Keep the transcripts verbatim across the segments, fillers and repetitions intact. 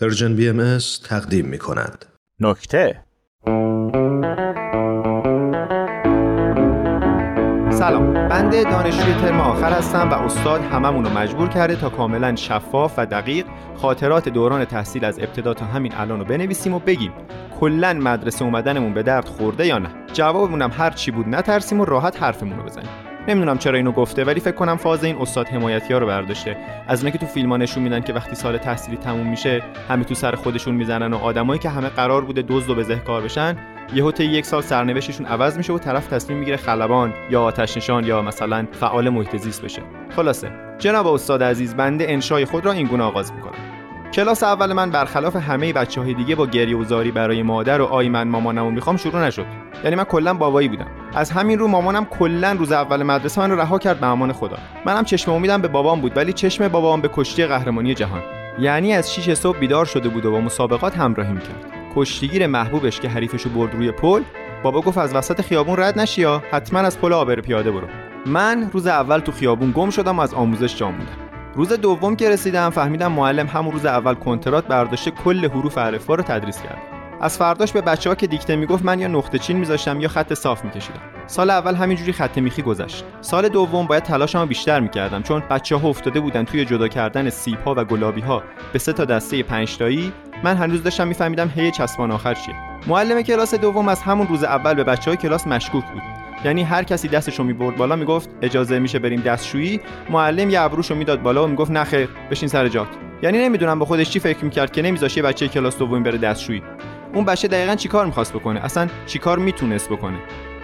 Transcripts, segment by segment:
پرژن بی ام اس تقدیم می کند. نکته. سلام، بنده دانشجوی ترم آخر هستم و استاد هممون رو مجبور کرده تا کاملا شفاف و دقیق خاطرات دوران تحصیل از ابتدا تا همین الان رو بنویسیم و بگیم کلا مدرسه اومدنمون به درد خورده یا نه. جوابمونم هر چی بود نترسیم و راحت حرفمون رو بزنیم. نمیدونم چرا اینو گفته، ولی فکر کنم فاز این استاد حمایتی‌ها رو برداشته، از اونایی که تو فیلم‌ها نشون میدن که وقتی سال تحصیلی تموم میشه همه تو سر خودشون میزنن و آدمایی که همه قرار بوده دزد و بزهکار بشن یهو طی یک سال سرنوشتشون عوض میشه و طرف تصمیم میگیره خلبان یا آتش نشان یا مثلا فعال محیط زیست بشه. خلاصه جناب استاد عزیز، بنده انشای خود را این گونه آغاز می‌کنم. کلاس اول من برخلاف همه بچه‌های دیگه با گریه و زاری برای مادر و آی من مامانمو میخوام شروع نشد. یعنی من کلا بابایی بودم. از همین رو مامانم کلا روز اول مدرسه منو رها کرد به امان خدا. منم چشم امیدم به بابام بود، ولی چشم بابام به کشتی قهرمانی جهان. یعنی از شش صبح بیدار شده بود و با مسابقات همراهی می‌کرد. کشتیگیر محبوبش که حریفشو برد روی پل، بابا گفت از وسط خیابون رد نشی یا حتما از پل عابر پیاده برو. من روز اول تو خیابون گم شدم و از آموزش جا موندم. روز دوم که رسیدم فهمیدم معلم همون روز اول کنترات برداشته کل حروف الفبا رو تدریس کرد. از فرداش به بچه‌ها که دیکته میگفت من یا نقطه چین میذاشتم یا خط صاف میکشیدم. سال اول همینجوری خط میخی گذشت. سال دوم باید تلاشمو بیشتر میکردم، چون بچه‌ها افتاده بودن توی جدا کردن سیب‌ها و گلابی‌ها به سه تا دسته پنج تایی. من هنوز داشتم میفهمیدم هی چسبان آخر چیه. معلم کلاس دوم از همون روز اول به بچه‌های کلاس مشکوک بود. یعنی هر کسی دستشو میبرد بالا میگفت اجازه میشه بریم دستشویی، معلم یه ابروشو میداد بالا و میگفت نه خیر بشین سر جات. یعنی نمیدونم به خودش چی فکر میکرد که نمیذاشه بچه کلاس دوم بره دستشویی. اون بچه دقیقاً چیکار می‌خواست بکنه؟ اصلاً چیکار میتونست بکنه؟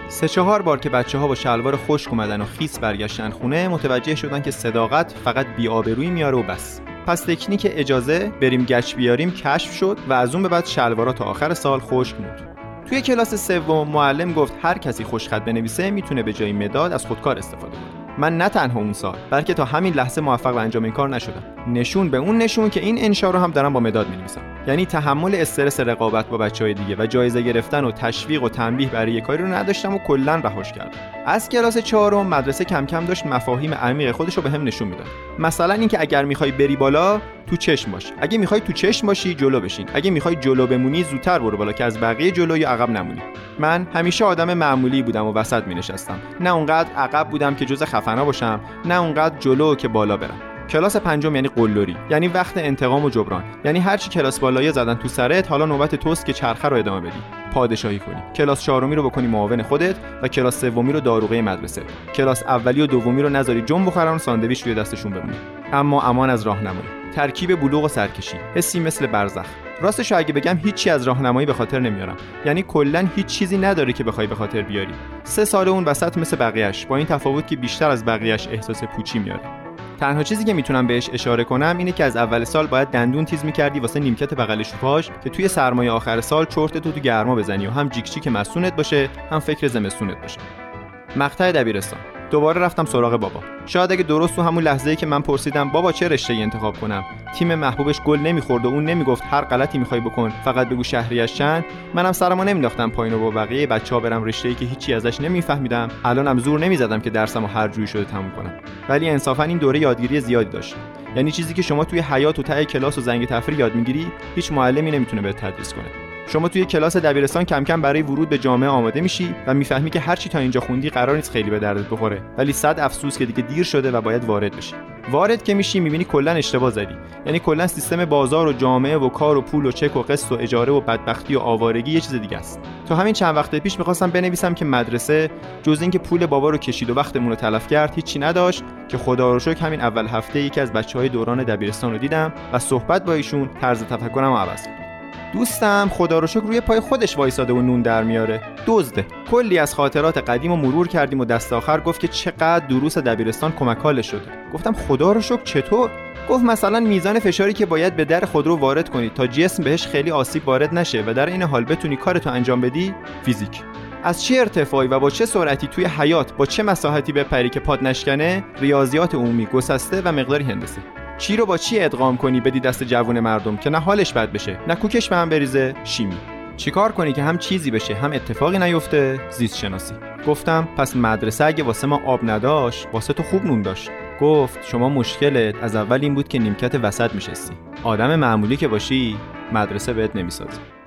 سه چهار بار که بچه‌ها با شلوار خشک اومدن و خیس برگشتن خونه، متوجه شدن که صداقت فقط بی‌آبرویی میاره و بس. پس تکنیک اجازه بریم گچ بیاریم کشف شد و از اون به بعد شلوارا تا آخر سال خشک بود. توی کلاس سوم معلم گفت هر کسی خوشخط بنویسه میتونه به جای مداد از خودکار استفاده کنه. من نه تنها اون سال، بلکه تا همین لحظه موفق به انجام این کار نشدم. نشون به اون نشون که این انشا رو هم دارم با مداد می‌نویسم. یعنی تحمل استرس رقابت با بچه‌های دیگه و جایزه گرفتن و تشویق و تنبیه برای یک کاری رو نداشتم و کلاً رهاش کردم. از کلاس چهارم مدرسه کم کم داشت مفاهیم عمیق خودش رو بهم نشون میداد. مثلا اینکه اگر می‌خوای بری بالا تو چشم باش، اگه می‌خوای تو چشم باشی جلو بشین، اگه می‌خوای جلو بمونی زودتر برو بالا که از بقیه جلو یا عقب نمونی. من همیشه آدم معمولی بودم و وسط می‌نشستم. نه اونقدر عقب بودم که جزء خفنا باشم، نه اونقدر جلو که بالا برم. کلاس پنجم یعنی قلدری، یعنی وقت انتقام و جبران، یعنی هر چی کلاس بالایی زدن تو سرت، حالا نوبت توست که چرخه رو ادامه بدی، پادشاهی کنی. کلاس چهارمی رو بکنی معاون خودت و کلاس سومی رو داروغه مدرسه. کلاس اولی و دومی رو نذاری جنب بخورن و ساندویچ روی دستشون بمونه. اما امان از راهنمایی، ترکیب بلوغ و سرکشی، حسی مثل برزخ. راستش اگه بگم هیچی از راهنمایی به خاطر نمیارم، یعنی کلا هیچ چیزی نداره که بخوای به خاطر بیاری. سه سال اون وسط مثل بقیه‌اش، با این تفاوت که بیشتر از بقیه‌اش احساس پوچی میاره. تنها چیزی که میتونم بهش اشاره کنم اینه که از اول سال باید دندون تیز می‌کردی واسه نیمکت بغل شوپاژ که توی سرمایه آخر سال چرتت رو تو گرما بزنی و هم جیک‌جیک مستونت باشه هم فکر زمستونت باشه. مقطع دبیرستان دوباره رفتم سراغ بابا. شاید اگه درست تو همون لحظه‌ای که من پرسیدم بابا چه رشته‌ای انتخاب کنم، تیم محبوبش گل نمی‌خورد و اون نمیگفت هر غلطی می‌خوای بکن فقط بگو شهریش چند، منم سرمو نمی‌انداختم پایین و با بقیه بچه‌ها برم رشته‌ای که هیچی ازش نمی‌فهمیدم. الانم زور نمی‌زدم که درسمو هر جوری شده تموم کنم، ولی انصافاً این دوره یادگیری زیادی داشت. یعنی چیزی که شما توی حیاط و ته کلاس و زنگ تفریح یاد می‌گیری، هیچ معلمی نمی‌تونه بهت تدریس کنه. شما توی کلاس دبیرستان کم کم برای ورود به جامعه آماده میشی و میفهمی که هرچی تا اینجا خوندی قرار نیست خیلی به دردت بخوره، ولی صد افسوس که دیگه دیر شده و باید وارد بشی. وارد که میشی میبینی کلا اشتباه زدی. یعنی کلا سیستم بازار و جامعه و کار و پول و چک و قسط و اجاره و بدبختی و آوارگی یه چیز دیگه است. تا همین چند وقت پیش می‌خواستم بنویسم که مدرسه جز اینکه پول بابا رو کشید و وقتمون رو تلف کرد هیچی نداشت، که خدا رو شکر همین اول هفته یکی از بچه‌های دوران دبیرستان رو دیدم و صحبت با ایشون طرز تفکرم عوض شد. دوستم خدا رو شکر روی پای خودش وایساده و نون در میاره. دزده. کلی از خاطرات قدیم و مرور کردیم و دست آخر گفت که چقدر دروس دبیرستان کمک حالش شده. گفتم خدا رو شکر چطور؟ گفت مثلا میزان فشاری که باید به در خودرو وارد کنی تا جسم بهش خیلی آسیب وارد نشه و در این حال بتونی کارتو انجام بدی. فیزیک. از چه ارتفاعی و با چه سرعتی توی حیات با چه مساحتی بپری که پات نشکنه. ریاضیات عمومی، گسسته و مقداری هندسی. چی رو با چی ادغام کنی بدی دست جوون مردم که نه حالش بد بشه نه کوکش به هم بریزه. شیمی. چیکار کنی که هم چیزی بشه هم اتفاقی نیفته. زیست شناسی. گفتم پس مدرسه اگه واسه ما آب نداشت واسه تو خوب نون داشت. گفت شما مشکلت از اول این بود که نیمکت وسط میشستی. آدم معمولی که باشی مدرسه بهت نمیسازی.